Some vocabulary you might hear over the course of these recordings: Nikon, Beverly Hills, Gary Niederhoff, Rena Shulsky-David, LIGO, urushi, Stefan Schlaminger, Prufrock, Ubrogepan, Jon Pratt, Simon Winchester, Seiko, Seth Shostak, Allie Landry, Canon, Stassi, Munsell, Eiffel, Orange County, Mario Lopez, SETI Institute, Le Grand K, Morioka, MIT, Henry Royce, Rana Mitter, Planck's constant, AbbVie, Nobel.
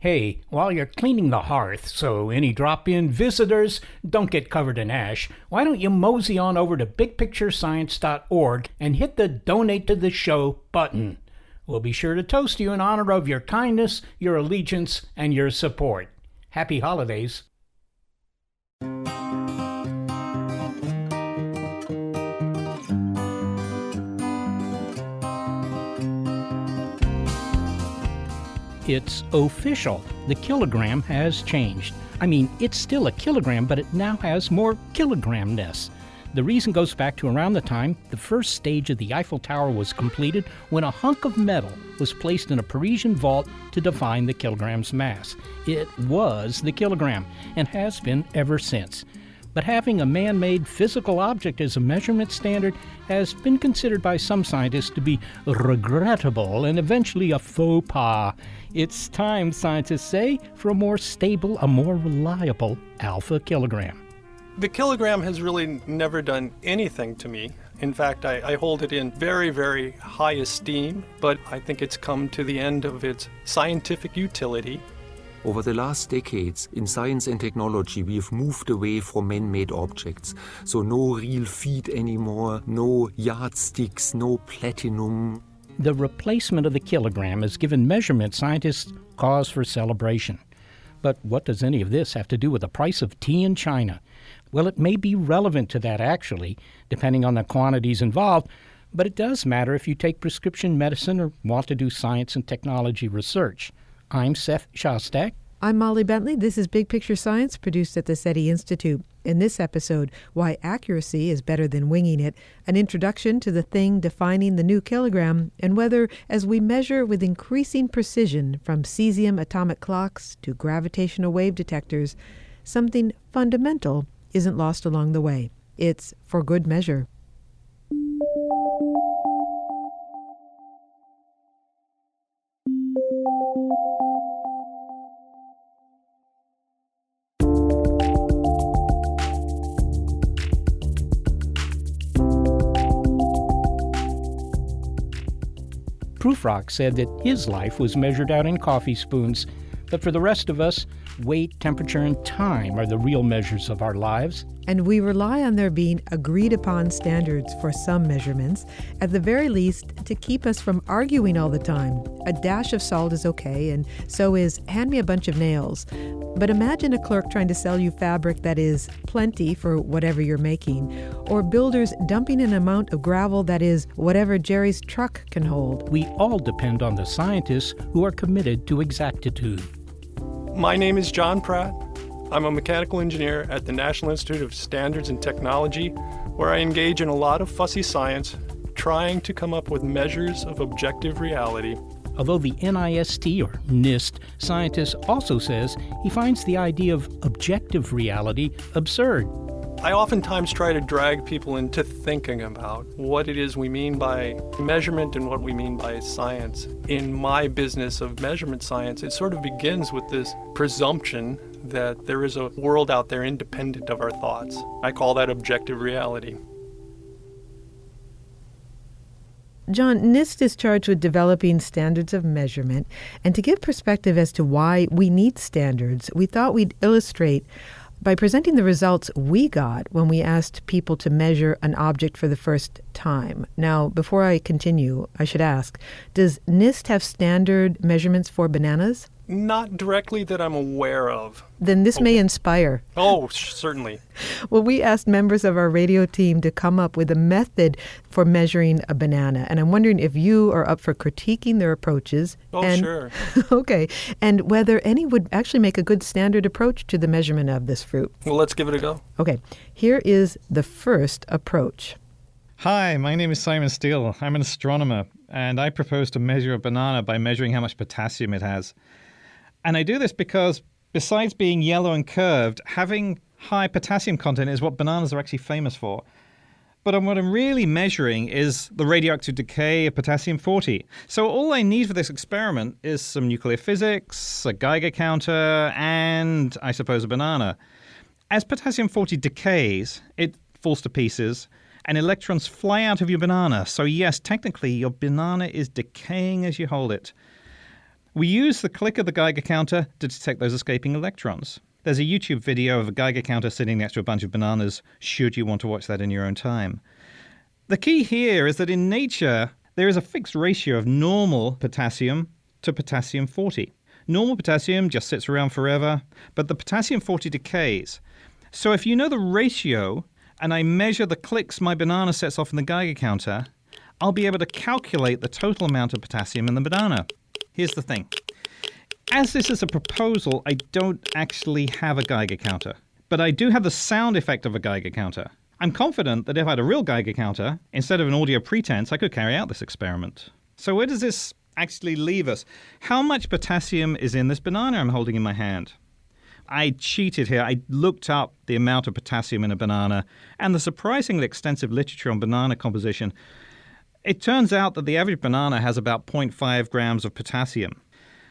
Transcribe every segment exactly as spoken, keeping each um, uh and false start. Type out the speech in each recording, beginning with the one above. Hey, while you're cleaning the hearth so any drop-in visitors don't get covered in ash, why don't you mosey on over to big picture science dot org and hit the Donate to the Show button. We'll be sure to toast you in honor of your kindness, your allegiance, and your support. Happy holidays. It's official. The kilogram has changed. I mean, it's still a kilogram, but it now has more kilogramness. The reason goes back to around the time the first stage of the Eiffel Tower was completed, when a hunk of metal was placed in a Parisian vault to define the kilogram's mass. It was the kilogram, and has been ever since. But having a man-made physical object as a measurement standard has been considered by some scientists to be regrettable and eventually a faux pas. It's time, scientists say, for a more stable, a more reliable alpha kilogram. The kilogram has really never done anything to me. In fact, I, I hold it in very, very high esteem, but I think it's come to the end of its scientific utility. Over the last decades, in science and technology, we have moved away from man-made objects. So no real feet anymore, no yardsticks, no platinum. The replacement of the kilogram has given measurement scientists cause for celebration. But what does any of this have to do with the price of tea in China? Well, it may be relevant to that, actually, depending on the quantities involved, but it does matter if you take prescription medicine or want to do science and technology research. I'm Seth Shostak. I'm Molly Bentley. This is Big Picture Science, produced at the SETI Institute. In this episode, Why Accuracy is Better Than Winging It, an introduction to the thing defining the new kilogram, and whether, as we measure with increasing precision from cesium atomic clocks to gravitational wave detectors, something fundamental isn't lost along the way. It's for good measure. Prufrock said that his life was measured out in coffee spoons, but for the rest of us, weight, temperature, and time are the real measures of our lives. And we rely on there being agreed-upon standards for some measurements, at the very least, to keep us from arguing all the time. A dash of salt is okay, and so is hand me a bunch of nails. But imagine a clerk trying to sell you fabric that is plenty for whatever you're making, or builders dumping an amount of gravel that is whatever Jerry's truck can hold. We all depend on the scientists who are committed to exactitude. My name is Jon Pratt. I'm a mechanical engineer at the National Institute of Standards and Technology, where I engage in a lot of fussy science, trying to come up with measures of objective reality. Although the N I S T, or NIST, scientist also says he finds the idea of objective reality absurd. I oftentimes try to drag people into thinking about what it is we mean by measurement and what we mean by science. In my business of measurement science, it sort of begins with this presumption that there is a world out there independent of our thoughts. I call that objective reality. John, NIST is charged with developing standards of measurement, and to give perspective as to why we need standards, we thought we'd illustrate by presenting the results we got when we asked people to measure an object for the first time. Now, before I continue, I should ask, does NIST have standard measurements for bananas? Not directly that I'm aware of. Then this okay. may inspire. Oh, certainly. Well, we asked members of our radio team to come up with a method for measuring a banana. And I'm wondering if you are up for critiquing their approaches. Oh, and, sure. Okay. And whether any would actually make a good standard approach to the measurement of this fruit. Well, let's give it a go. Okay. Here is the first approach. Hi, my name is Simon Steele. I'm an astronomer, and I propose to measure a banana by measuring how much potassium it has. And I do this because, besides being yellow and curved, having high potassium content is what bananas are actually famous for. But what I'm really measuring is the radioactive decay of potassium forty. So all I need for this experiment is some nuclear physics, a Geiger counter, and, I suppose, a banana. As potassium forty decays, it falls to pieces, and electrons fly out of your banana. So yes, technically, your banana is decaying as you hold it. We use the click of the Geiger counter to detect those escaping electrons. There's a YouTube video of a Geiger counter sitting next to a bunch of bananas, should you want to watch that in your own time. The key here is that in nature, there is a fixed ratio of normal potassium to potassium forty. Normal potassium just sits around forever, but the potassium forty decays. So if you know the ratio, and I measure the clicks my banana sets off in the Geiger counter, I'll be able to calculate the total amount of potassium in the banana. Here's the thing. As this is a proposal, I don't actually have a Geiger counter, but I do have the sound effect of a Geiger counter. I'm confident that if I had a real Geiger counter, instead of an audio pretense, I could carry out this experiment. So where does this actually leave us? How much potassium is in this banana I'm holding in my hand? I cheated here. I looked up the amount of potassium in a banana and the surprisingly extensive literature on banana composition. It turns out that the average banana has about zero point five grams of potassium.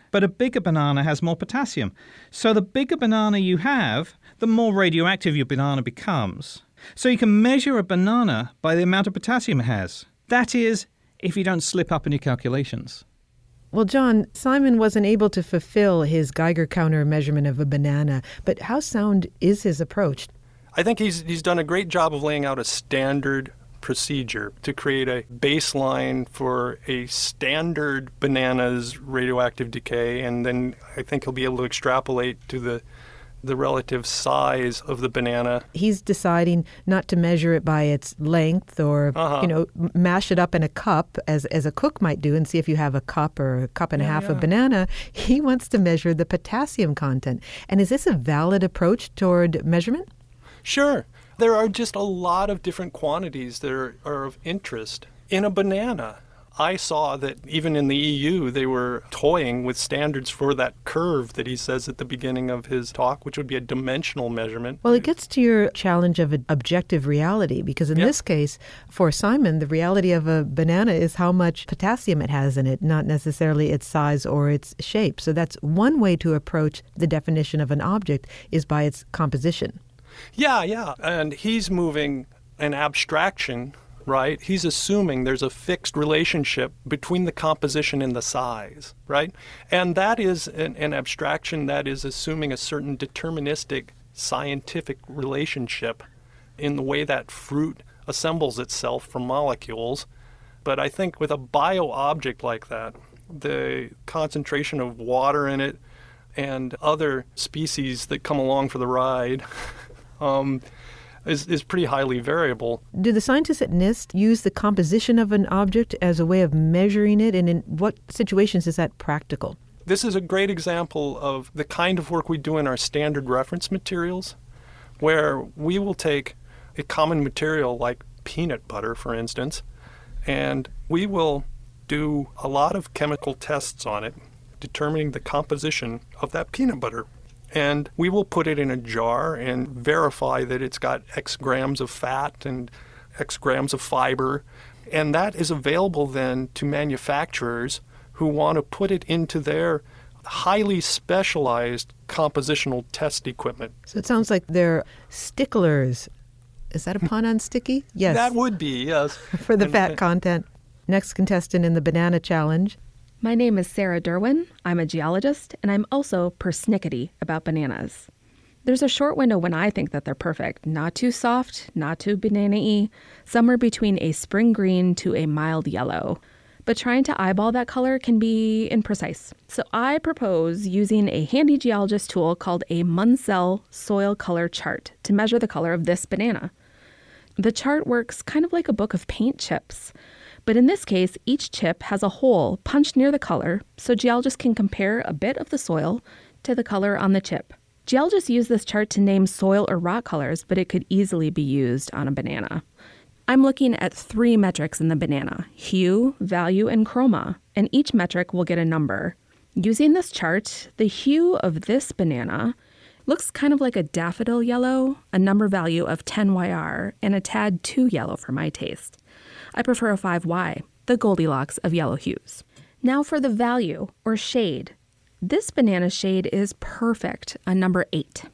But a bigger banana has more potassium. So the bigger banana you have, the more radioactive your banana becomes. So you can measure a banana by the amount of potassium it has. That is, if you don't slip up in your calculations. Well, John, Simon wasn't able to fulfill his Geiger counter measurement of a banana, but how sound is his approach? I think he's he's done a great job of laying out a standard procedure to create a baseline for a standard banana's radioactive decay, and then I think he'll be able to extrapolate to the the relative size of the banana. He's deciding not to measure it by its length or, uh-huh. you know, mash it up in a cup as as a cook might do and see if you have a cup or a cup and yeah, a half yeah. of banana. He wants to measure the potassium content. And is this a valid approach toward measurement? Sure. There are just a lot of different quantities that are, are of interest in a banana. I saw that even in the E U, they were toying with standards for that curve that he says at the beginning of his talk, which would be a dimensional measurement. Well, it gets to your challenge of objective reality, because in yep. this case, for Simon, the reality of a banana is how much potassium it has in it, not necessarily its size or its shape. So that's one way to approach the definition of an object, is by its composition. Yeah, yeah. And he's moving an abstraction, right? He's assuming there's a fixed relationship between the composition and the size, right? And that is an, an abstraction that is assuming a certain deterministic scientific relationship in the way that fruit assembles itself from molecules. But I think with a bio object like that, the concentration of water in it and other species that come along for the ride... Um, is, is pretty highly variable. Do the scientists at NIST use the composition of an object as a way of measuring it, and in what situations is that practical? This is a great example of the kind of work we do in our standard reference materials, where we will take a common material like peanut butter, for instance, and we will do a lot of chemical tests on it, determining the composition of that peanut butter. And we will put it in a jar and verify that it's got X grams of fat and X grams of fiber. And that is available then to manufacturers who want to put it into their highly specialized compositional test equipment. So it sounds like they're sticklers. Is that a pun on sticky? Yes. That would be, yes. For the and, fat and, content. Next contestant in the banana challenge. My name is Sarah Derwin. I'm a geologist, and I'm also persnickety about bananas. There's a short window when I think that they're perfect. Not too soft, not too banana-y, somewhere between a spring green to a mild yellow. But trying to eyeball that color can be imprecise. So I propose using a handy geologist tool called a Munsell soil color chart to measure the color of this banana. The chart works kind of like a book of paint chips. But in this case, each chip has a hole punched near the color, so geologists can compare a bit of the soil to the color on the chip. Geologists use this chart to name soil or rock colors, but it could easily be used on a banana. I'm looking at three metrics in the banana: hue, value, and chroma, and each metric will get a number. Using this chart, the hue of this banana looks kind of like a daffodil yellow, a number value of ten Y R, and a tad too yellow for my taste. I prefer a five Y, the Goldilocks of yellow hues. Now for the value, or shade. This banana shade is perfect, a number eight.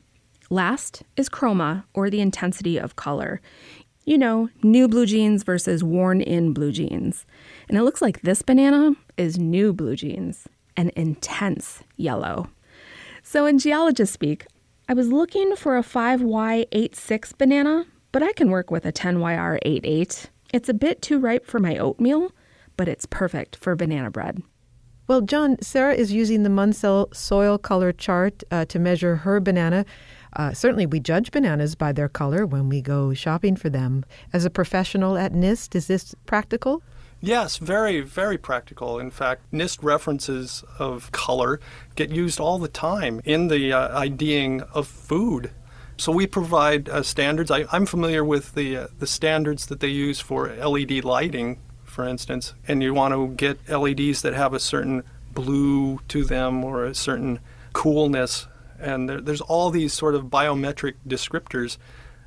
Last is chroma, or the intensity of color. You know, new blue jeans versus worn-in blue jeans. And it looks like this banana is new blue jeans, an intense yellow. So in geologist speak, I was looking for a five Y eight six banana, but I can work with a ten Y R eight eight. It's a bit too ripe for my oatmeal, but it's perfect for banana bread. Well, Jon, Sarah is using the Munsell soil color chart uh, to measure her banana. Uh, certainly, we judge bananas by their color when we go shopping for them. As a professional at NIST, is this practical? Yes, very, very practical. In fact, NIST references of color get used all the time in the uh, IDing of food. So we provide uh, standards. I, I'm familiar with the uh, the standards that they use for L E D lighting, for instance, and you want to get L E Ds that have a certain blue to them or a certain coolness, and there, there's all these sort of biometric descriptors,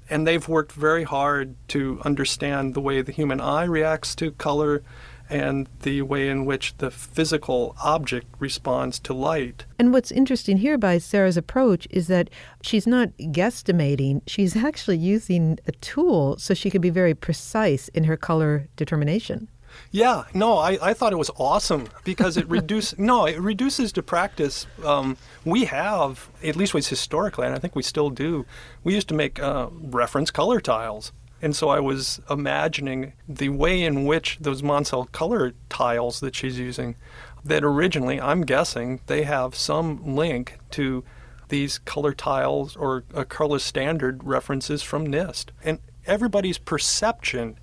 and they've worked very hard to understand the way the human eye reacts to color and the way in which the physical object responds to light. And what's interesting here by Sarah's approach is that she's not guesstimating. She's actually using a tool so she could be very precise in her color determination. Yeah, no, I, I thought it was awesome because it reduces, no, it reduces to practice. Um, we have, at least was historically, and I think we still do, we used to make uh, reference color tiles. And so I was imagining the way in which those Munsell color tiles that she's using, that originally, I'm guessing, they have some link to these color tiles or a color standard references from NIST. And everybody's perception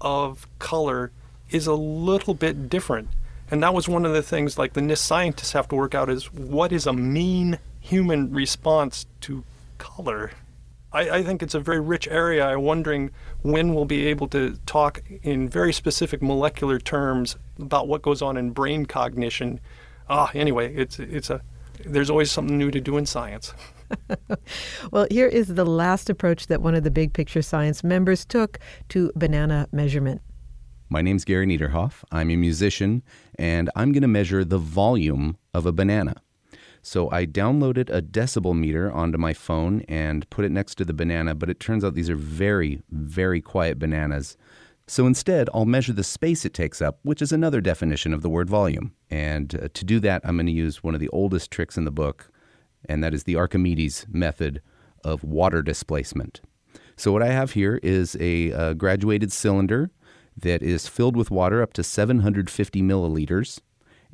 of color is a little bit different. And that was one of the things like the NIST scientists have to work out is what is a mean human response to color? I, I think it's a very rich area. I'm wondering when we'll be able to talk in very specific molecular terms about what goes on in brain cognition. Ah, anyway, it's it's a there's always something new to do in science. Well, here is the last approach that one of the Big Picture Science members took to banana measurement. My name's Gary Niederhoff. I'm a musician, and I'm going to measure the volume of a banana. So I downloaded a decibel meter onto my phone and put it next to the banana, but it turns out these are very, very quiet bananas. So instead, I'll measure the space it takes up, which is another definition of the word volume. And uh, to do that, I'm going to use one of the oldest tricks in the book, and that is the Archimedes method of water displacement. So what I have here is a uh, graduated cylinder that is filled with water up to seven hundred fifty milliliters.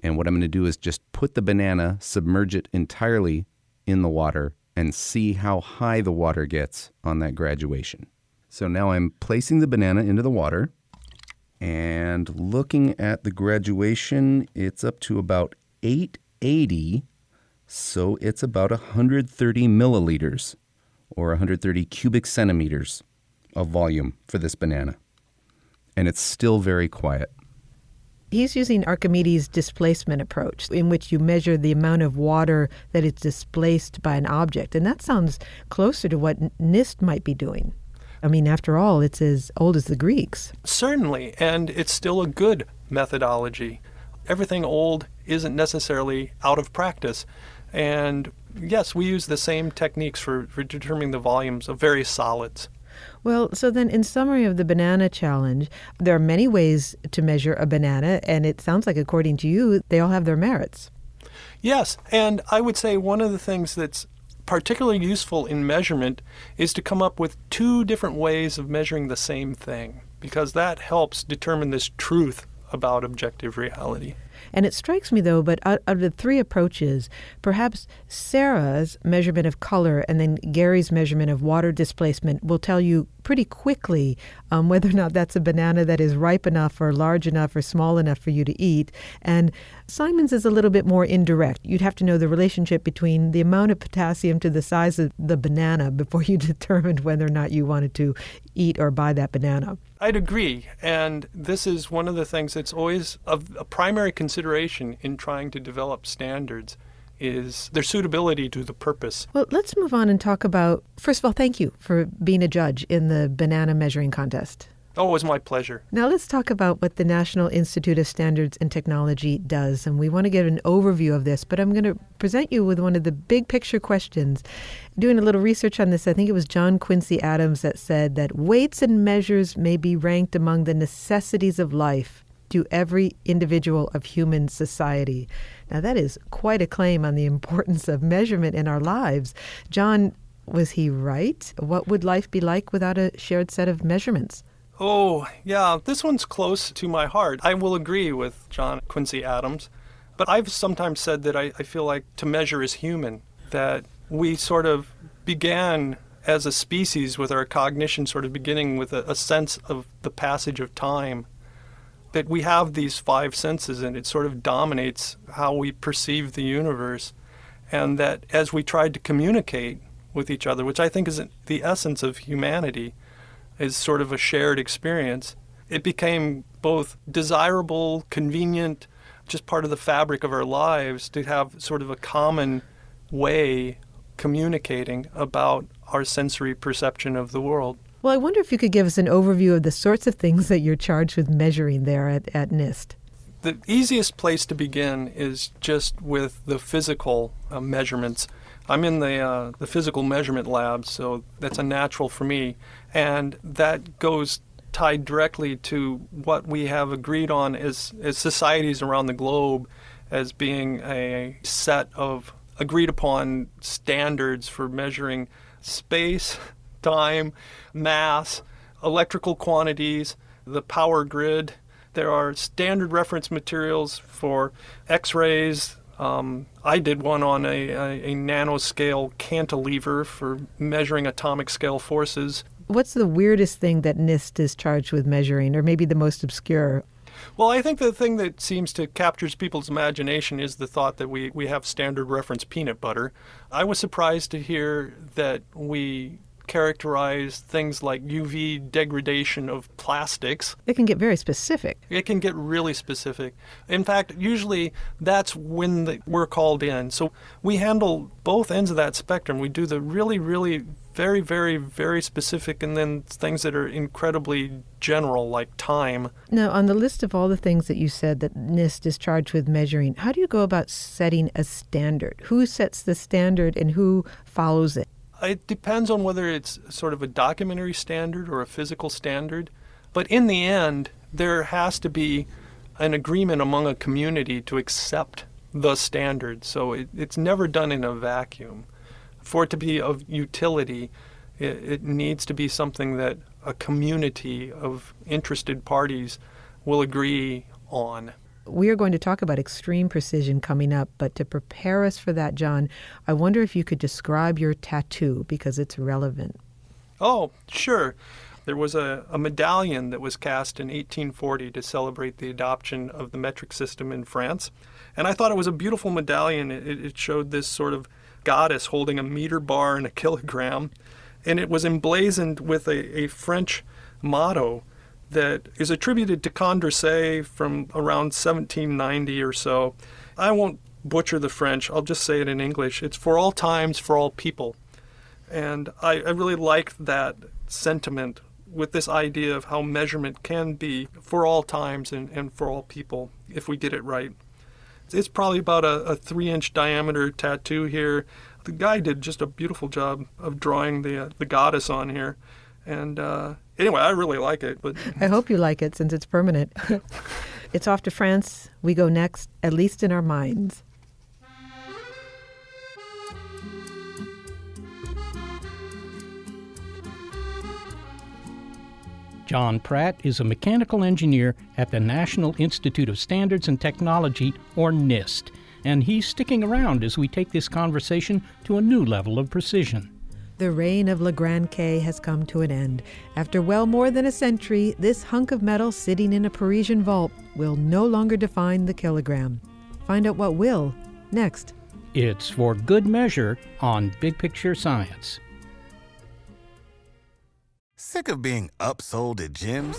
And what I'm going to do is just put the banana, submerge it entirely in the water, and see how high the water gets on that graduation. So now I'm placing the banana into the water, and looking at the graduation, it's up to about eight eighty, so it's about one hundred thirty milliliters, or one hundred thirty cubic centimeters of volume for this banana. And it's still very quiet. He's using Archimedes' displacement approach, in which you measure the amount of water that is displaced by an object. And that sounds closer to what NIST might be doing. I mean, after all, it's as old as the Greeks. Certainly, and it's still a good methodology. Everything old isn't necessarily out of practice. And yes, we use the same techniques for, for determining the volumes of various solids. Well, so then in summary of the banana challenge, there are many ways to measure a banana, and it sounds like, according to you, they all have their merits. Yes, and I would say one of the things that's particularly useful in measurement is to come up with two different ways of measuring the same thing, because that helps determine this truth about objective reality. And it strikes me, though, but out of the three approaches, perhaps Sarah's measurement of color and then Gary's measurement of water displacement will tell you pretty quickly um, whether or not that's a banana that is ripe enough or large enough or small enough for you to eat. And Simon's is a little bit more indirect. You'd have to know the relationship between the amount of potassium to the size of the banana before you determined whether or not you wanted to eat or buy that banana. I'd agree. And this is one of the things that's always a, a primary consideration in trying to develop standards is their suitability to the purpose. Well, let's move on and talk about, first of all, thank you for being a judge in the banana measuring contest. Oh, it was my pleasure. Now let's talk about what the National Institute of Standards and Technology does. And we want to get an overview of this, but I'm going to present you with one of the big picture questions. Doing a little research on this, I think it was John Quincy Adams that said that weights and measures may be ranked among the necessities of life to every individual of human society. Now that is quite a claim on the importance of measurement in our lives. John, was he right? What would life be like without a shared set of measurements? Oh, yeah, this one's close to my heart. I will agree with John Quincy Adams, but I've sometimes said that I, I feel like to measure is human, that we sort of began as a species with our cognition sort of beginning with a, a sense of the passage of time, that we have these five senses and it sort of dominates how we perceive the universe, and that as we tried to communicate with each other, which I think is the essence of humanity, is sort of a shared experience, it became both desirable, convenient, just part of the fabric of our lives to have sort of a common way communicating about our sensory perception of the world. Well, I wonder if you could give us an overview of the sorts of things that you're charged with measuring there at, at NIST. The easiest place to begin is just with the physical uh, measurements. I'm in the uh, the physical measurement lab, so that's a natural for me. And that goes tied directly to what we have agreed on as, as societies around the globe as being a set of agreed upon standards for measuring space, time, mass, electrical quantities, the power grid. There are standard reference materials for X-rays. Um, I did one on a, a, a nanoscale cantilever for measuring atomic scale forces. What's the weirdest thing that NIST is charged with measuring, or maybe the most obscure? Well, I think the thing that seems to captures people's imagination is the thought that we, we have standard reference peanut butter. I was surprised to hear that we characterize things like U V degradation of plastics. It can get very specific. It can get really specific. In fact, usually that's when the, we're called in. So we handle both ends of that spectrum. We do the really, really very, very, very specific and then things that are incredibly general, like time. Now, on the list of all the things that you said that NIST is charged with measuring, how do you go about setting a standard? Who sets the standard and who follows it? It depends on whether it's sort of a documentary standard or a physical standard. But in the end, there has to be an agreement among a community to accept the standard. So it, it's never done in a vacuum. For it to be of utility, it, it needs to be something that a community of interested parties will agree on. We are going to talk about extreme precision coming up, but to prepare us for that, John, I wonder if you could describe your tattoo because it's relevant. Oh, sure. There was a, a medallion that was cast in eighteen forty to celebrate the adoption of the metric system in France. And I thought it was a beautiful medallion. It, it showed this sort of goddess holding a meter bar and a kilogram. And it was emblazoned with a, a French motto that is attributed to Condorcet from around seventeen ninety or so. I won't butcher the French. I'll just say it in English. It's for all times, for all people. And I, I really like that sentiment with this idea of how measurement can be for all times and, and for all people if we get it right. It's probably about a, a three-inch diameter tattoo here. The guy did just a beautiful job of drawing the, uh, the goddess on here. And uh, anyway, I really like it. But I hope you like it since it's permanent. It's off to France. We go next, at least in our minds. Jon Pratt is a mechanical engineer at the National Institute of Standards and Technology, or NIST, and he's sticking around as we take this conversation to a new level of precision. The reign of Le Grand K has come to an end. After well more than a century, this hunk of metal sitting in a Parisian vault will no longer define the kilogram. Find out what will next. It's For Good Measure on Big Picture Science. Sick of being upsold at gyms?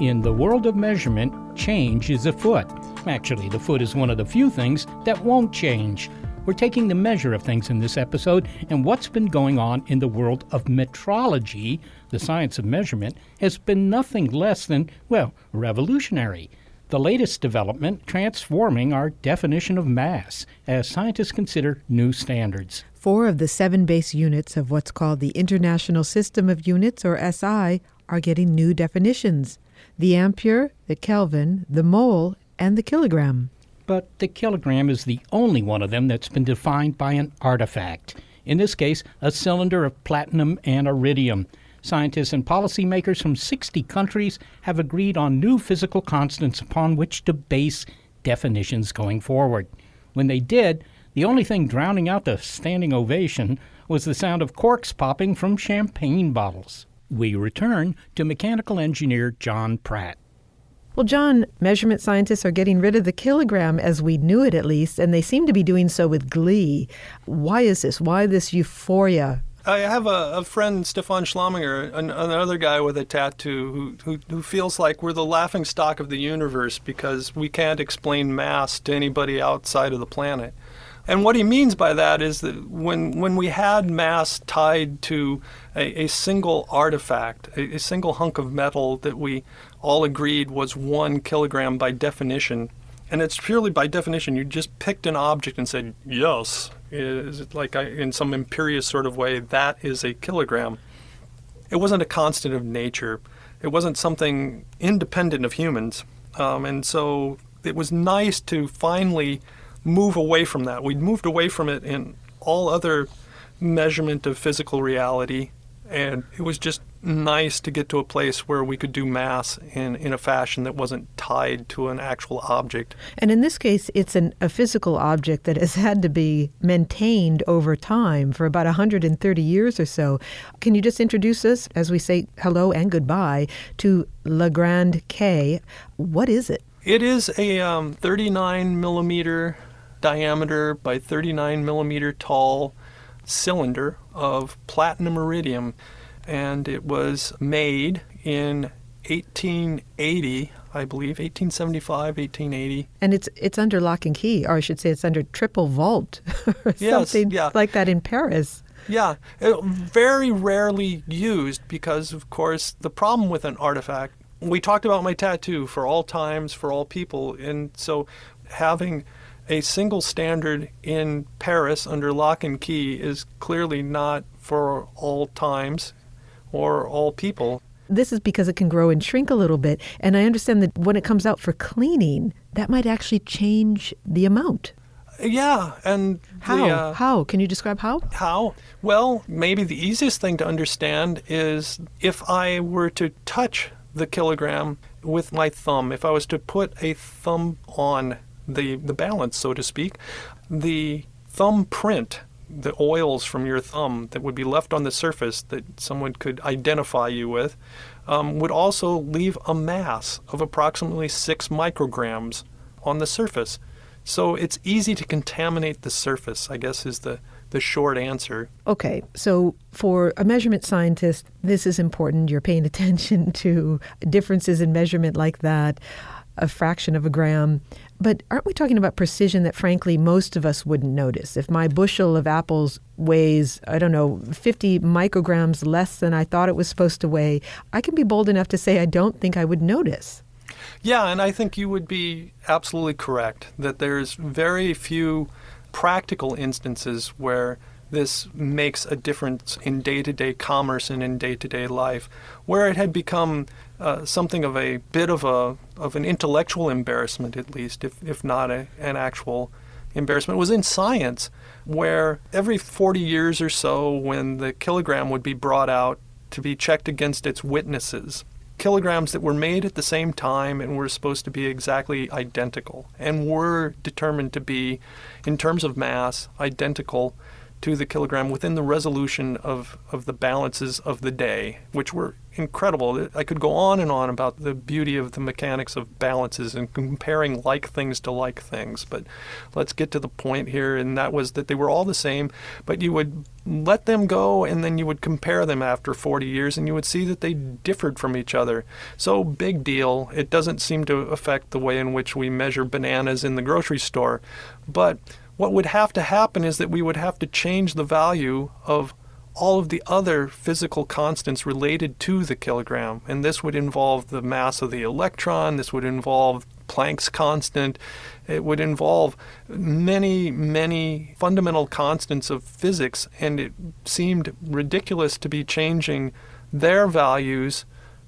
In the world of measurement, change is afoot. Actually, the foot is one of the few things that won't change. We're taking the measure of things in this episode, and what's been going on in the world of metrology, the science of measurement, has been nothing less than, well, revolutionary. The latest development transforming our definition of mass as scientists consider new standards. Four of the seven base units of what's called the International System of Units, or S I, are getting new definitions. The ampere, the Kelvin, the mole, and the kilogram. But the kilogram is the only one of them that's been defined by an artifact. In this case, a cylinder of platinum and iridium. Scientists and policymakers from sixty countries have agreed on new physical constants upon which to base definitions going forward. When they did, the only thing drowning out the standing ovation was the sound of corks popping from champagne bottles. We return to mechanical engineer Jon Pratt. Well, Jon, measurement scientists are getting rid of the kilogram as we knew it, at least, and they seem to be doing so with glee. Why is this? Why this euphoria? I have a, a friend, Stefan Schlaminger, an, another guy with a tattoo, who, who who feels like we're the laughingstock of the universe because we can't explain mass to anybody outside of the planet. And what he means by that is that when when we had mass tied to a, a single artifact, a, a single hunk of metal that we all agreed was one kilogram by definition, and it's purely by definition, you just picked an object and said, yes, is it like I, in some imperious sort of way, that is a kilogram. It wasn't a constant of nature. It wasn't something independent of humans. Um, and so it was nice to finally move away from that. We'd moved away from it in all other measurement of physical reality, and it was just nice to get to a place where we could do mass in, in a fashion that wasn't tied to an actual object. And in this case, it's an, a physical object that has had to be maintained over time for about one hundred thirty years or so. Can you just introduce us, as we say hello and goodbye, to Le Grand K? What is it? It is a um, thirty-nine millimeter diameter by thirty-nine millimeter tall cylinder of platinum iridium, and it was made in eighteen eighty, I believe, eighteen seventy-five, eighteen eighty. And it's it's under lock and key, or I should say it's under triple vault, or yes, something yeah. like that in Paris. Yeah, it, very rarely used because, of course, the problem with an artifact. We talked about my tattoo, for all times, for all people, and so having a single standard in Paris under lock and key is clearly not for all times or all people. This is because it can grow and shrink a little bit, and I understand that when it comes out for cleaning, that might actually change the amount. Yeah, and how? The, uh, how? Can you describe how? How? Well, maybe the easiest thing to understand is if I were to touch the kilogram with my thumb. If I was to put a thumb on the the balance, so to speak, the thumb print, the oils from your thumb that would be left on the surface that someone could identify you with, um, would also leave a mass of approximately six micrograms on the surface. So it's easy to contaminate the surface, I guess, is the the short answer. Okay, so for a measurement scientist, this is important. You're paying attention to differences in measurement like that, a fraction of a gram. But aren't we talking about precision that, frankly, most of us wouldn't notice? If my bushel of apples weighs, I don't know, fifty micrograms less than I thought it was supposed to weigh, I can be bold enough to say I don't think I would notice. Yeah, and I think you would be absolutely correct that there's very few practical instances where this makes a difference in day-to-day commerce and in day-to-day life, where it had become uh, something of a bit of a of an intellectual embarrassment, at least, if, if not a, an actual embarrassment. It was in science, where every forty years or so, when the kilogram would be brought out to be checked against its witnesses, kilograms that were made at the same time and were supposed to be exactly identical and were determined to be, in terms of mass, identical to the kilogram within the resolution of, of the balances of the day, which were incredible. I could go on and on about the beauty of the mechanics of balances and comparing like things to like things, but let's get to the point here, and that was that they were all the same, but you would let them go and then you would compare them after forty years and you would see that they differed from each other. So big deal. It doesn't seem to affect the way in which we measure bananas in the grocery store, but what would have to happen is that we would have to change the value of all of the other physical constants related to the kilogram. And this would involve the mass of the electron. This would involve Planck's constant. It would involve many, many fundamental constants of physics. And it seemed ridiculous to be changing their values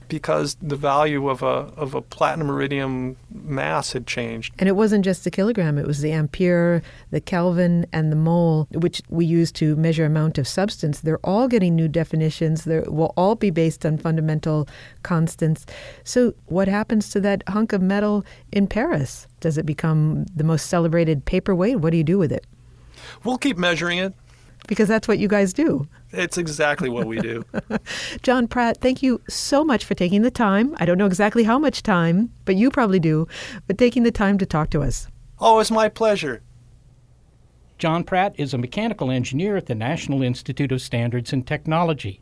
because the value of a of a platinum iridium mass had changed. And it wasn't just the kilogram, it was the ampere, the Kelvin, and the mole, which we use to measure amount of substance. They're all getting new definitions. They will all be based on fundamental constants. So what happens to that hunk of metal in Paris? Does it become the most celebrated paperweight? What do you do with it? We'll keep measuring it. Because that's what you guys do. It's exactly what we do. Jon Pratt, thank you so much for taking the time. I don't know exactly how much time, but you probably do, but taking the time to talk to us. Oh, it's my pleasure. Jon Pratt is a mechanical engineer at the National Institute of Standards and Technology.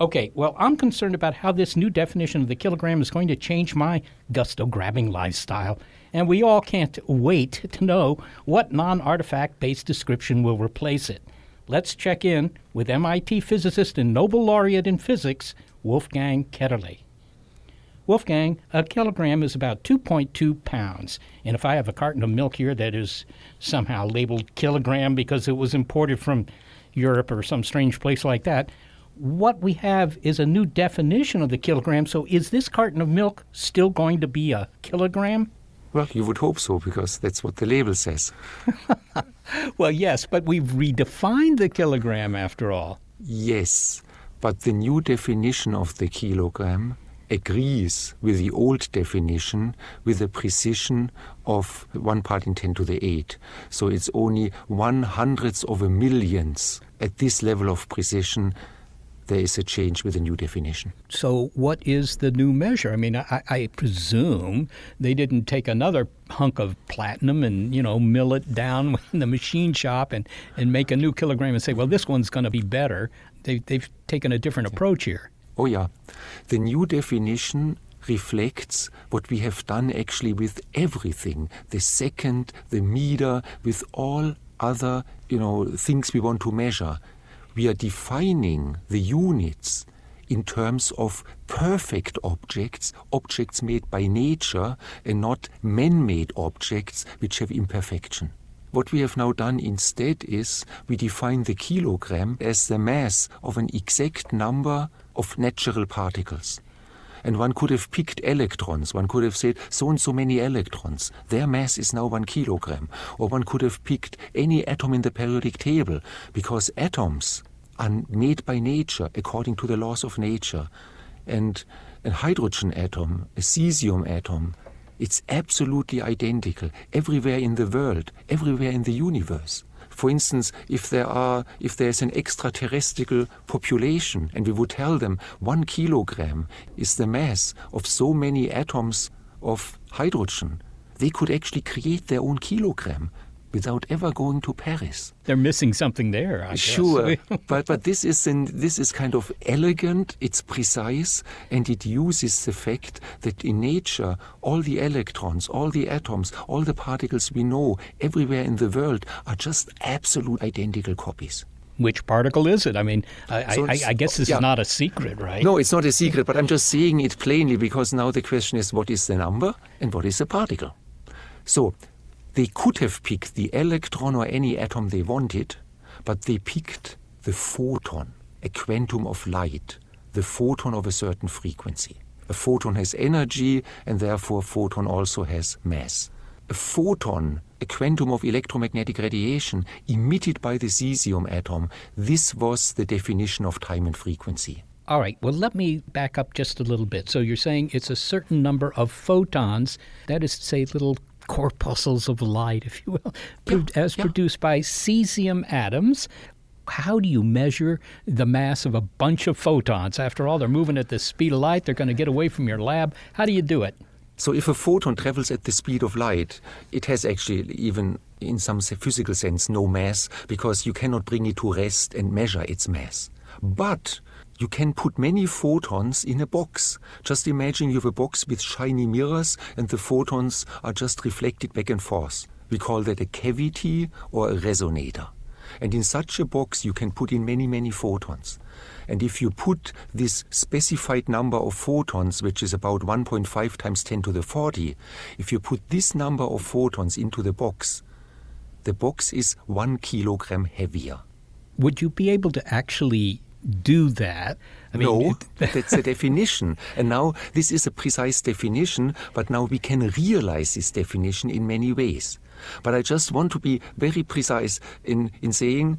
Okay, well, I'm concerned about how this new definition of the kilogram is going to change my gusto-grabbing lifestyle, and we all can't wait to know what non-artifact-based description will replace it. Let's check in with M I T physicist and Nobel laureate in physics, Wolfgang Ketterle. Wolfgang, a kilogram is about two point two pounds. And if I have a carton of milk here that is somehow labeled kilogram because it was imported from Europe or some strange place like that, what we have is a new definition of the kilogram. So is this carton of milk still going to be a kilogram? Well, you would hope so, because that's what the label says. Well, yes, but we've redefined the kilogram after all. Yes, but the new definition of the kilogram agrees with the old definition with a precision of one part in ten to the eight. So it's only one hundredth of a millionth. At this level of precision, there is a change with a new definition. So what is the new measure? I mean, I, I presume they didn't take another hunk of platinum and, you know, mill it down in the machine shop and, and make a new kilogram and say, well, this one's going to be better. They, they've taken a different approach here. Oh, yeah. The new definition reflects what we have done actually with everything, the second, the meter, with all other, you know, things we want to measure. We are defining the units in terms of perfect objects, objects made by nature and not man-made objects which have imperfection. What we have now done instead is we define the kilogram as the mass of an exact number of natural particles. And one could have picked electrons. One could have said so and so many electrons. Their mass is now one kilogram. Or one could have picked any atom in the periodic table, because atoms are made by nature according to the laws of nature. And a hydrogen atom, a cesium atom, it's absolutely identical everywhere in the world, everywhere in the universe. For instance, if there are, if there's an extraterrestrial population and we would tell them one kilogram is the mass of so many atoms of hydrogen, they could actually create their own kilogram without ever going to Paris. They're missing something there, I guess. Sure, but but this is in, this is kind of elegant, it's precise, and it uses the fact that in nature, all the electrons, all the atoms, all the particles we know everywhere in the world are just absolute identical copies. Which particle is it? I mean, I, so I, I guess this yeah. is not a secret, right? No, it's not a secret, but I'm just saying it plainly because now the question is, what is the number and what is the particle? So they could have picked the electron or any atom they wanted, but they picked the photon, a quantum of light, the photon of a certain frequency. A photon has energy, and therefore a photon also has mass. A photon, a quantum of electromagnetic radiation emitted by the cesium atom, this was the definition of time and frequency. All right, well, let me back up just a little bit. So you're saying it's a certain number of photons, that is to say little corpuscles of light, if you will, yeah, as yeah. produced by cesium atoms. How do you measure the mass of a bunch of photons? After all, they're moving at the speed of light. They're going to get away from your lab. How do you do it? So if a photon travels at the speed of light, it has actually, even in some physical sense, no mass, because you cannot bring it to rest and measure its mass. But you can put many photons in a box. Just imagine you have a box with shiny mirrors and the photons are just reflected back and forth. We call that a cavity or a resonator. And in such a box, you can put in many, many photons. And if you put this specified number of photons, which is about one point five times ten to the forty, if you put this number of photons into the box, the box is one kilogram heavier. Would you be able to actually do that? I mean, no, that's the definition. And now this is a precise definition, but now we can realize this definition in many ways. But I just want to be very precise in, in saying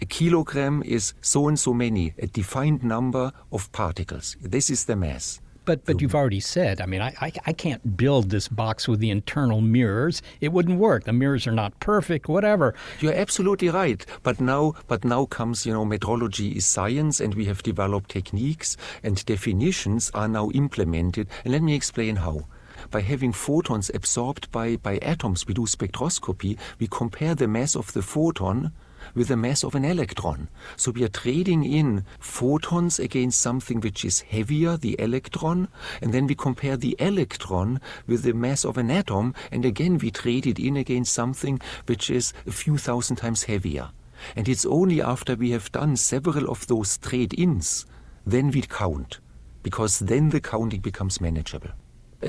a kilogram is so and so many, a defined number of particles. This is the mass. But but you've already said, I mean, I, I I can't build this box with the internal mirrors. It wouldn't work. The mirrors are not perfect, whatever. You're absolutely right. But now but now comes, you know, metrology is science, and we have developed techniques, and definitions are now implemented. And let me explain how. By having photons absorbed by, by atoms, we do spectroscopy. We compare the mass of the photon with the mass of an electron. So we are trading in photons against something which is heavier, the electron, and then we compare the electron with the mass of an atom, and again we trade it in against something which is a few thousand times heavier. And it's only after we have done several of those trade-ins, then we count, because then the counting becomes manageable.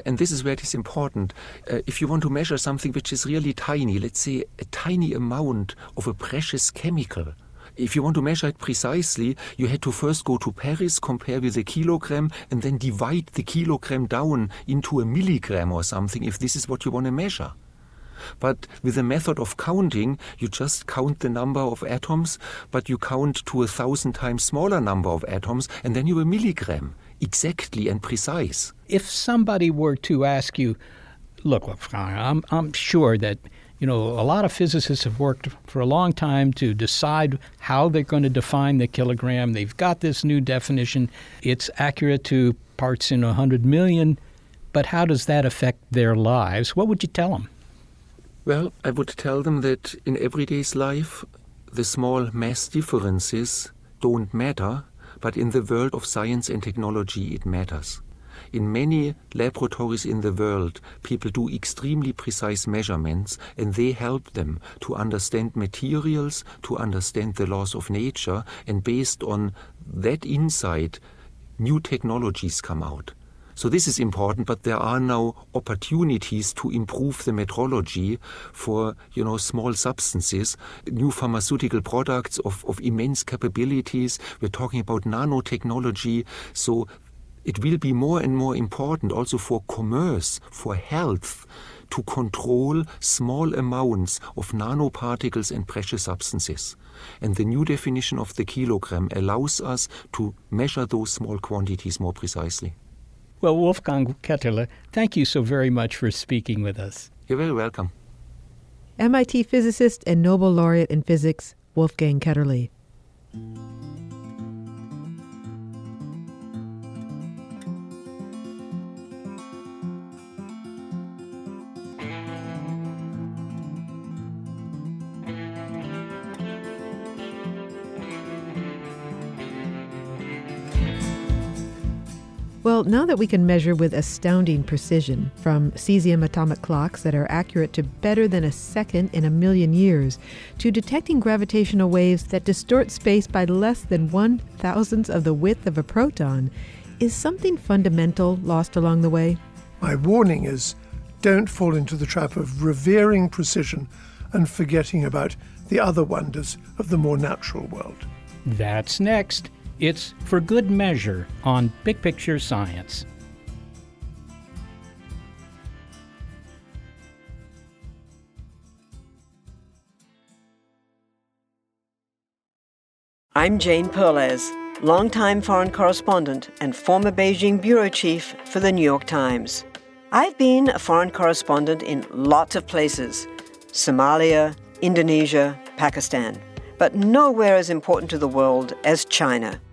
And this is where it is important. Uh, if you want to measure something which is really tiny, let's say a tiny amount of a precious chemical, if you want to measure it precisely, you had to first go to Paris, compare with a kilogram, and then divide the kilogram down into a milligram or something, if this is what you want to measure. But with the method of counting, you just count the number of atoms, but you count to a thousand times smaller number of atoms, and then you have a milligram. Exactly and precise. If somebody were to ask you, look, Wolfgang, I'm, I'm sure that, you know, a lot of physicists have worked for a long time to decide how they're going to define the kilogram. They've got this new definition. It's accurate to parts in one hundred million, but how does that affect their lives? What would you tell them? Well, I would tell them that in everyday's life, the small mass differences don't matter. But in the world of science and technology, it matters. In many laboratories in the world, people do extremely precise measurements, and they help them to understand materials, to understand the laws of nature, and based on that insight, new technologies come out. So this is important, but there are now opportunities to improve the metrology for, you know, small substances, new pharmaceutical products of, of immense capabilities. We're talking about nanotechnology. So it will be more and more important also for commerce, for health, to control small amounts of nanoparticles and precious substances. And the new definition of the kilogram allows us to measure those small quantities more precisely. Well, Wolfgang Ketterle, thank you so very much for speaking with us. You're very welcome. M I T physicist and Nobel laureate in physics, Wolfgang Ketterle. Well, now that we can measure with astounding precision, from cesium atomic clocks that are accurate to better than a second in a million years, to detecting gravitational waves that distort space by less than one thousandth of the width of a proton, is something fundamental lost along the way? My warning is, don't fall into the trap of revering precision and forgetting about the other wonders of the more natural world. That's next. It's For Good Measure on Big Picture Science. I'm Jane Perlez, longtime foreign correspondent and former Beijing bureau chief for The New York Times. I've been a foreign correspondent in lots of places, Somalia, Indonesia, Pakistan, but nowhere as important to the world as China.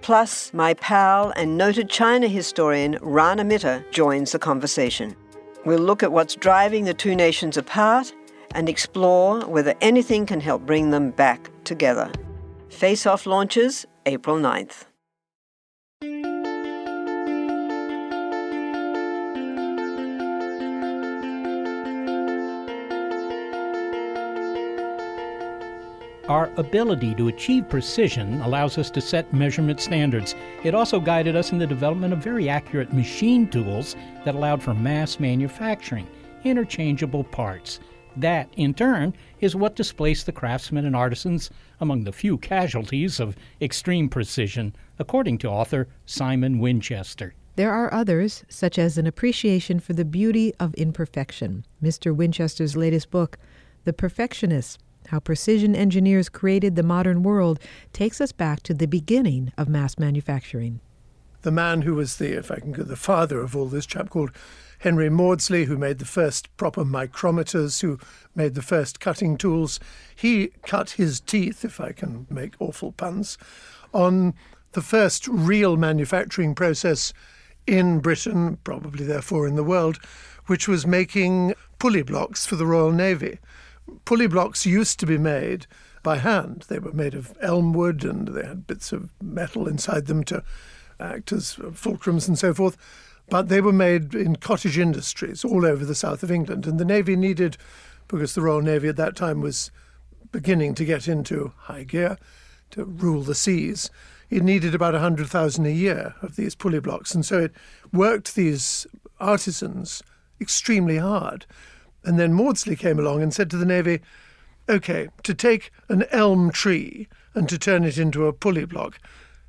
Plus, my pal and noted China historian Rana Mitter joins the conversation. We'll look at what's driving the two nations apart and explore whether anything can help bring them back together. Face Off launches April ninth. Our ability to achieve precision allows us to set measurement standards. It also guided us in the development of very accurate machine tools that allowed for mass manufacturing, interchangeable parts. That, in turn, is what displaced the craftsmen and artisans among the few casualties of extreme precision, according to author Simon Winchester. There are others, such as an appreciation for the beauty of imperfection. Mister Winchester's latest book, The Perfectionists: How Precision Engineers Created the Modern World, takes us back to the beginning of mass manufacturing. The man who was the, if I can go, the father of all this, chap called Henry Maudslay, who made the first proper micrometers, who made the first cutting tools, he cut his teeth, if I can make awful puns, on the first real manufacturing process in Britain, probably therefore in the world, which was making pulley blocks for the Royal Navy. Pulley blocks used to be made by hand. They were made of elm wood and they had bits of metal inside them to act as fulcrums and so forth. But they were made in cottage industries all over the south of England. And the Navy needed, because the Royal Navy at that time was beginning to get into high gear, to rule the seas, it needed about one hundred thousand a year of these pulley blocks. And so it worked these artisans extremely hard. And then Maudslay came along and said to the Navy, OK, to take an elm tree and to turn it into a pulley block,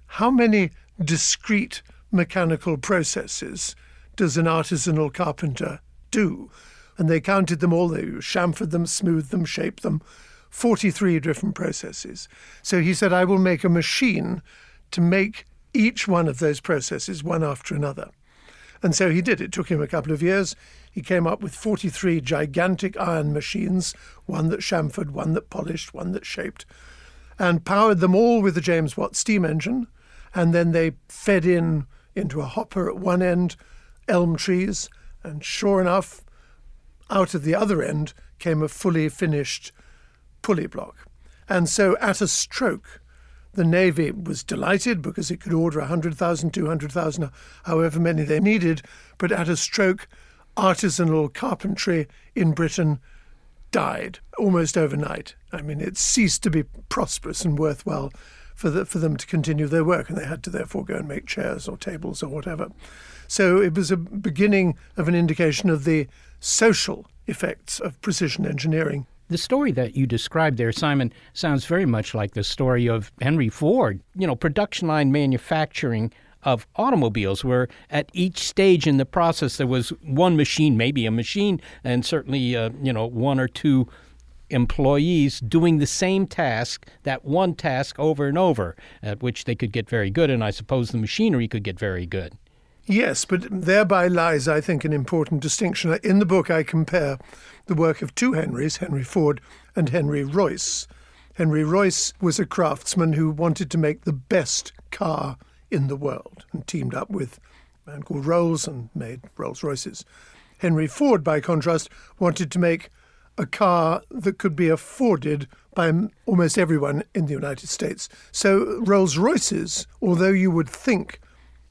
how many discrete mechanical processes does an artisanal carpenter do? And they counted them all. They chamfered them, smoothed them, shaped them, forty-three different processes. So he said, I will make a machine to make each one of those processes one after another. And so he did. It took him a couple of years. He came up with forty-three gigantic iron machines, one that chamfered, one that polished, one that shaped, and powered them all with the James Watt steam engine. And then they fed in into a hopper at one end elm trees, and sure enough, out of the other end came a fully finished pulley block. And so at a stroke, the Navy was delighted because it could order one hundred thousand, two hundred thousand, however many they needed, but at a stroke, artisanal carpentry in Britain died almost overnight. I mean, it ceased to be prosperous and worthwhile for the, for them to continue their work, and they had to therefore go and make chairs or tables or whatever. So it was a beginning of an indication of the social effects of precision engineering. The story that you described there, Simon, sounds very much like the story of Henry Ford. You know, production line manufacturing of automobiles, where at each stage in the process there was one machine, maybe a machine, and certainly, uh, you know, one or two employees doing the same task, that one task over and over, at which they could get very good, and I suppose the machinery could get very good. Yes, but thereby lies, I think, an important distinction. In the book, I compare the work of two Henrys, Henry Ford and Henry Royce. Henry Royce was a craftsman who wanted to make the best car in the world and teamed up with a man called Rolls and made Rolls Royces. Henry Ford, by contrast, wanted to make a car that could be afforded by almost everyone in the United States. So Rolls Royces, although you would think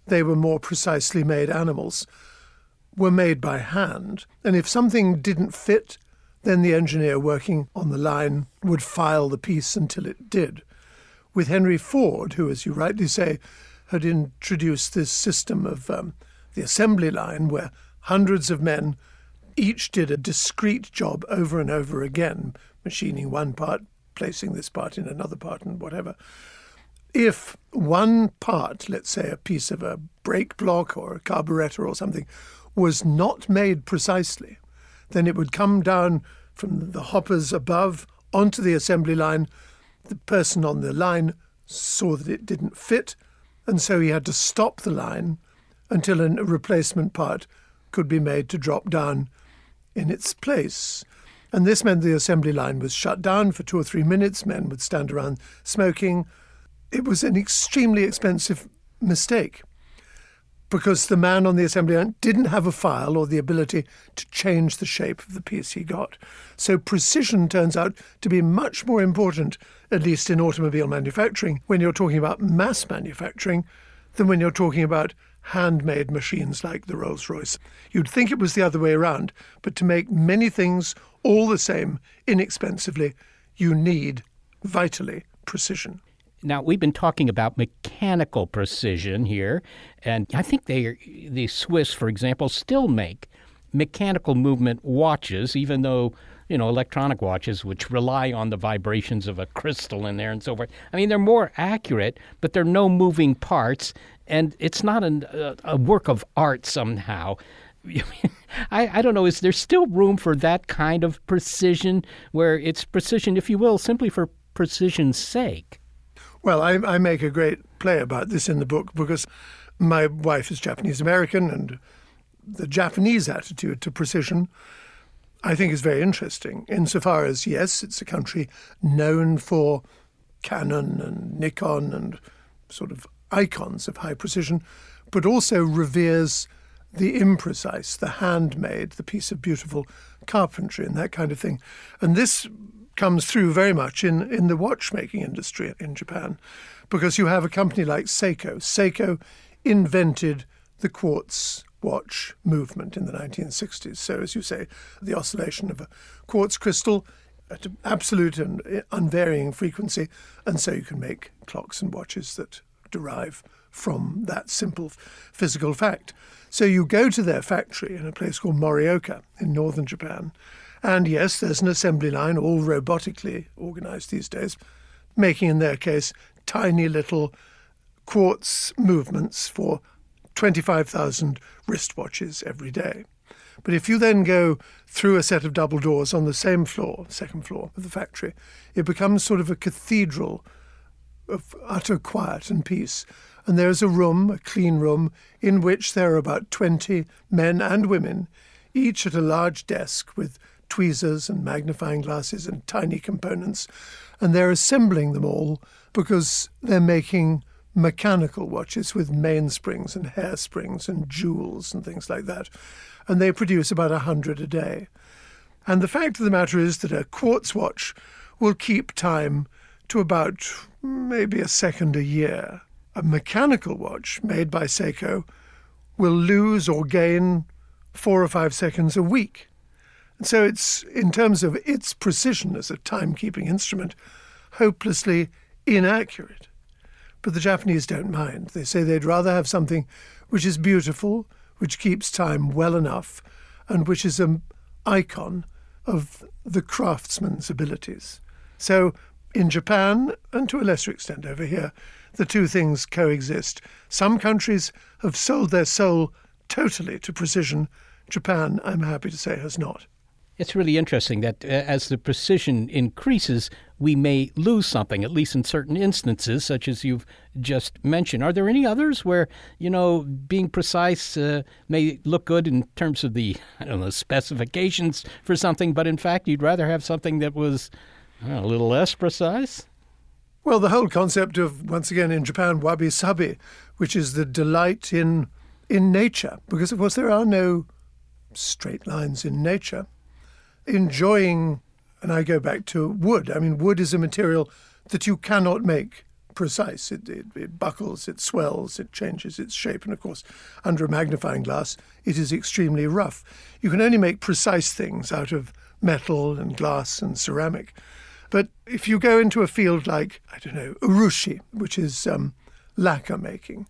they were more precisely made animals, were made by hand. And if something didn't fit, then the engineer working on the line would file the piece until it did. With Henry Ford, who, as you rightly say, had introduced this system of um, the assembly line where hundreds of men each did a discrete job over and over again, machining one part, placing this part in another part and whatever. If one part, let's say a piece of a brake block or a carburetor or something, was not made precisely, then it would come down from the hoppers above onto the assembly line. The person on the line saw that it didn't fit, and so he had to stop the line until a replacement part could be made to drop down in its place. And this meant the assembly line was shut down for two or three minutes. Men would stand around smoking. It was an extremely expensive mistake because the man on the assembly line didn't have a file or the ability to change the shape of the piece he got. So precision turns out to be much more important, at least in automobile manufacturing, when you're talking about mass manufacturing than when you're talking about handmade machines like the Rolls-Royce. You'd think it was the other way around, but to make many things all the same inexpensively, you need vitally precision. Now, we've been talking about mechanical precision here, and I think they, the Swiss, for example, still make mechanical movement watches, even though, you know, electronic watches, which rely on the vibrations of a crystal in there and so forth. I mean, they're more accurate, but there are no moving parts, and it's not an, a, a work of art somehow. I, I don't know, is there still room for that kind of precision, where it's precision, if you will, simply for precision's sake? Well, I, I make a great play about this in the book because my wife is Japanese-American, and the Japanese attitude to precision, I think, is very interesting insofar as, yes, it's a country known for Canon and Nikon and sort of icons of high precision, but also reveres the imprecise, the handmade, the piece of beautiful carpentry and that kind of thing. And this comes through very much in, in the watchmaking industry in Japan, because you have a company like Seiko. Seiko invented the quartz watch movement in the nineteen sixties. So, as you say, the oscillation of a quartz crystal at an absolute and unvarying frequency, and so you can make clocks and watches that derive from that simple physical fact. So you go to their factory in a place called Morioka in northern Japan, and yes, there's an assembly line, all robotically organized these days, making, in their case, tiny little quartz movements for twenty-five thousand wristwatches every day. But if you then go through a set of double doors on the same floor, second floor of the factory, it becomes sort of a cathedral of utter quiet and peace. And there is a room, a clean room, in which there are about twenty men and women, each at a large desk with tweezers and magnifying glasses and tiny components, and they're assembling them all because they're making mechanical watches with mainsprings and hair springs and jewels and things like that, and they produce about a hundred a day. And the fact of the matter is that a quartz watch will keep time to about maybe a second a year. A mechanical watch made by Seiko will lose or gain four or five seconds a week. So it's, in terms of its precision as a timekeeping instrument, hopelessly inaccurate. But the Japanese don't mind. They say they'd rather have something which is beautiful, which keeps time well enough, and which is an icon of the craftsman's abilities. So in Japan, and to a lesser extent over here, the two things coexist. Some countries have sold their soul totally to precision. Japan, I'm happy to say, has not. It's really interesting that as the precision increases, we may lose something, at least in certain instances, such as you've just mentioned. Are there any others where, you know, being precise uh, may look good in terms of the, I don't know, specifications for something, but in fact, you'd rather have something that was I don't know, a little less precise? Well, the whole concept of, once again, in Japan, wabi-sabi, which is the delight in in nature, because, of course, there are no straight lines in nature. Enjoying, and I go back to wood. I mean, wood is a material that you cannot make precise. It, it, it buckles, it swells, it changes its shape. And of course, under a magnifying glass, it is extremely rough. You can only make precise things out of metal and glass and ceramic. But if you go into a field like, I don't know, urushi, which is um, lacquer making,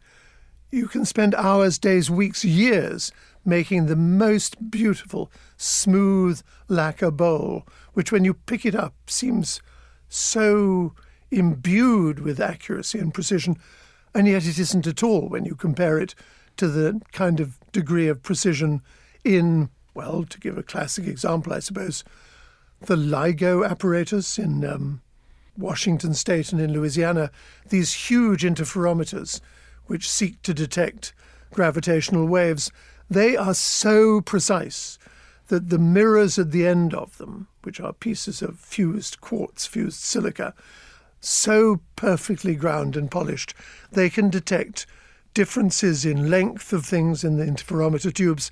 you can spend hours, days, weeks, years making the most beautiful, smooth lacquer bowl, which when you pick it up seems so imbued with accuracy and precision, and yet it isn't at all when you compare it to the kind of degree of precision in, well, to give a classic example, I suppose, the LIGO apparatus in um, Washington State and in Louisiana, these huge interferometers which seek to detect gravitational waves. They are so precise that the mirrors at the end of them, which are pieces of fused quartz, fused silica, so perfectly ground and polished, they can detect differences in length of things in the interferometer tubes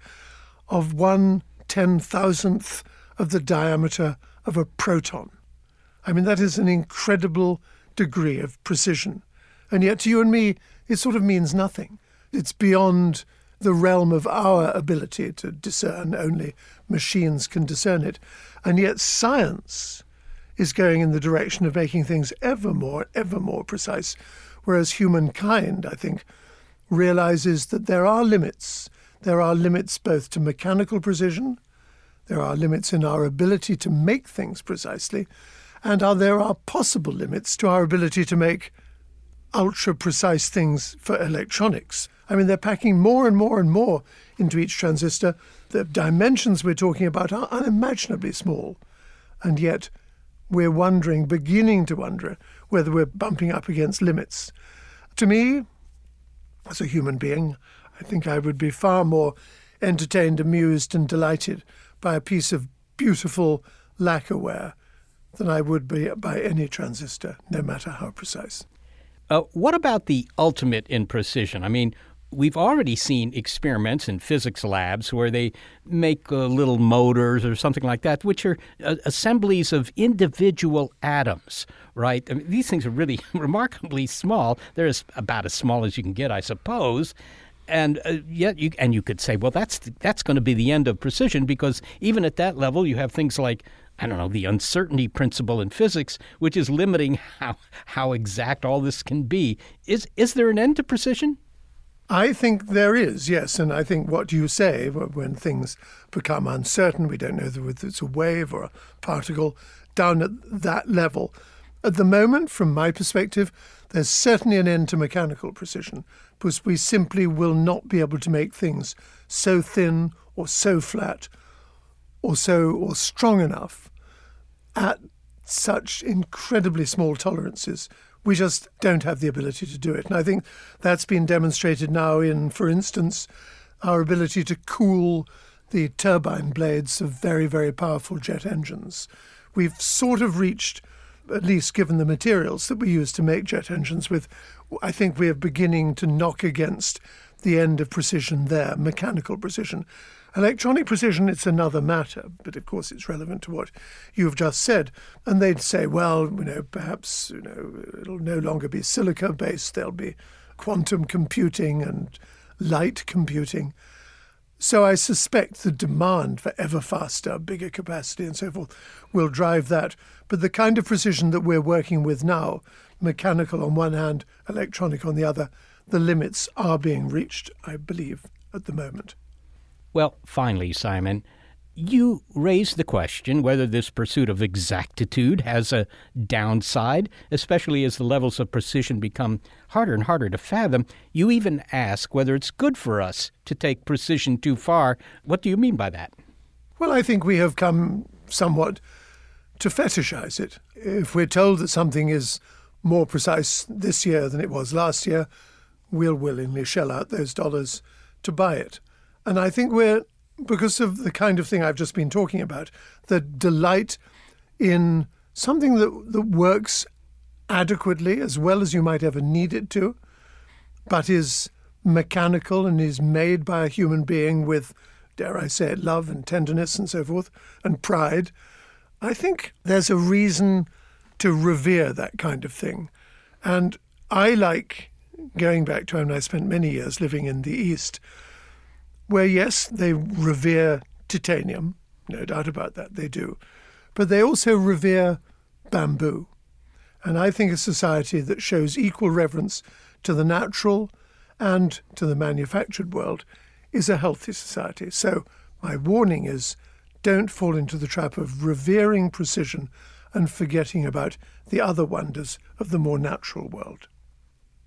of one ten thousandth of the diameter of a proton. I mean, that is an incredible degree of precision. And yet, to you and me, it sort of means nothing. It's beyond the realm of our ability to discern. Only machines can discern it. And yet science is going in the direction of making things ever more, ever more precise, whereas humankind, I think, realizes that there are limits. There are limits both to mechanical precision, there are limits in our ability to make things precisely, and there are possible limits to our ability to make ultra-precise things for electronics. I mean, they're packing more and more and more into each transistor. The dimensions we're talking about are unimaginably small. And yet we're wondering, beginning to wonder, whether we're bumping up against limits. To me, as a human being, I think I would be far more entertained, amused, and delighted by a piece of beautiful lacquerware than I would be by any transistor, no matter how precise. Uh, what about the ultimate in precision? I mean, we've already seen experiments in physics labs where they make uh, little motors or something like that, which are uh, assemblies of individual atoms, right? I mean, these things are really remarkably small. They're as, about as small as you can get, I suppose. And uh, yet, you, and you could say, well, that's that's going to be the end of precision, because even at that level, you have things like, I don't know, the uncertainty principle in physics, which is limiting how how exact all this can be. Is is there an end to precision? I think there is, yes. And I think what you say, when things become uncertain, we don't know whether it's a wave or a particle, down at that level. At the moment, from my perspective, there's certainly an end to mechanical precision, because we simply will not be able to make things so thin or so flat or so or strong enough at such incredibly small tolerances. We just don't have the ability to do it. And I think that's been demonstrated now in, for instance, our ability to cool the turbine blades of very, very powerful jet engines. We've sort of reached, at least given the materials that we use to make jet engines with, I think we are beginning to knock against the end of precision there, mechanical precision. Electronic precision, it's another matter, but of course it's relevant to what you've just said. And they'd say, well, you know, perhaps, you know, it'll no longer be silica-based. There'll be quantum computing and light computing. So I suspect the demand for ever faster, bigger capacity and so forth will drive that. But the kind of precision that we're working with now, mechanical on one hand, electronic on the other, the limits are being reached, I believe, at the moment. Well, finally, Simon, you raised the question whether this pursuit of exactitude has a downside, especially as the levels of precision become harder and harder to fathom. You even ask whether it's good for us to take precision too far. What do you mean by that? Well, I think we have come somewhat to fetishize it. If we're told that something is more precise this year than it was last year, we'll willingly shell out those dollars to buy it. And I think we're, because of the kind of thing I've just been talking about, the delight in something that, that works adequately, as well as you might ever need it to, but is mechanical and is made by a human being with, dare I say it, love and tenderness and so forth, and pride. I think there's a reason to revere that kind of thing. And I like going back to, I mean, I spent many years living in the East, where, yes, they revere titanium, no doubt about that, they do, but they also revere bamboo. And I think a society that shows equal reverence to the natural and to the manufactured world is a healthy society. So my warning is, don't fall into the trap of revering precision and forgetting about the other wonders of the more natural world.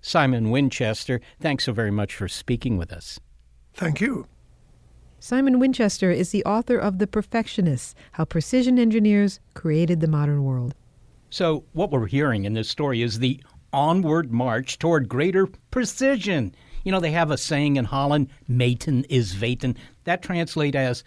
Simon Winchester, thanks so very much for speaking with us. Thank you. Simon Winchester is the author of The Perfectionists: How Precision Engineers Created the Modern World. So what we're hearing in this story is the onward march toward greater precision. You know, they have a saying in Holland, meten is weten. That translates as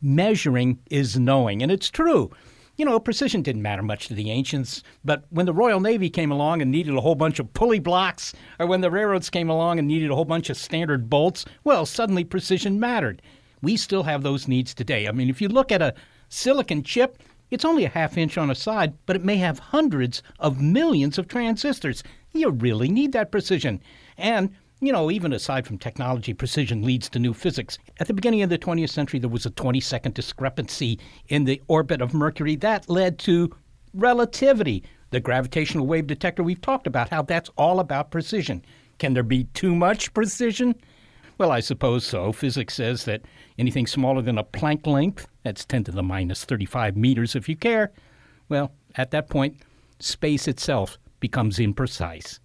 measuring is knowing, and it's true. You know, precision didn't matter much to the ancients, but when the Royal Navy came along and needed a whole bunch of pulley blocks, or when the railroads came along and needed a whole bunch of standard bolts, well, suddenly precision mattered. We still have those needs today. I mean, if you look at a silicon chip, it's only a half inch on a side, but it may have hundreds of millions of transistors. You really need that precision. And, you know, even aside from technology, precision leads to new physics. At the beginning of the twentieth century, there was a twenty-second discrepancy in the orbit of Mercury. That led to relativity, the gravitational wave detector we've talked about, how that's all about precision. Can there be too much precision? Well, I suppose so. Physics says that anything smaller than a Planck length, that's ten to the minus thirty-five meters if you care, well, at that point, space itself becomes imprecise.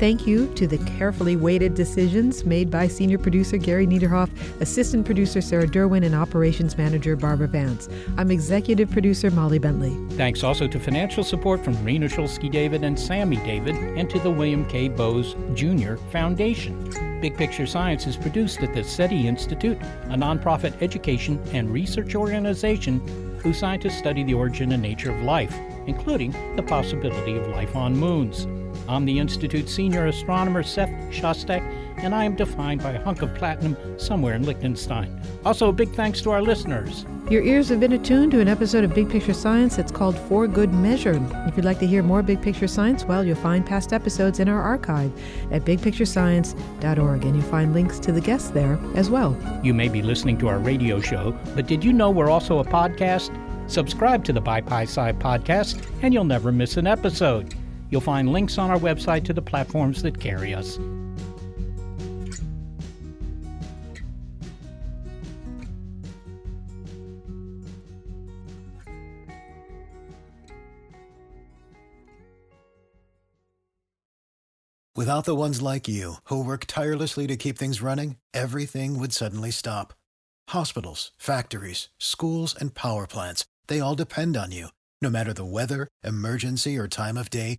Thank you to the carefully weighted decisions made by senior producer Gary Niederhoff, assistant producer Sarah Derwin, and operations manager Barbara Vance. I'm executive producer Molly Bentley. Thanks also to financial support from Rena Shulsky-David and Sammy David, and to the William K. Bowes Junior Foundation. Big Picture Science is produced at the SETI Institute, a nonprofit education and research organization whose scientists study the origin and nature of life, including the possibility of life on moons. I'm the Institute's senior astronomer, Seth Shostak, and I am defined by a hunk of platinum somewhere in Liechtenstein. Also, a big thanks to our listeners. Your ears have been attuned to an episode of Big Picture Science that's called For Good Measure. If you'd like to hear more Big Picture Science, well, you'll find past episodes in our archive at big picture science dot org, and you'll find links to the guests there as well. You may be listening to our radio show, but did you know we're also a podcast? Subscribe to the By Pi Sci podcast, and you'll never miss an episode. You'll find links on our website to the platforms that carry us. Without the ones like you, who work tirelessly to keep things running, everything would suddenly stop. Hospitals, factories, schools, and power plants, they all depend on you. No matter the weather, emergency, or time of day,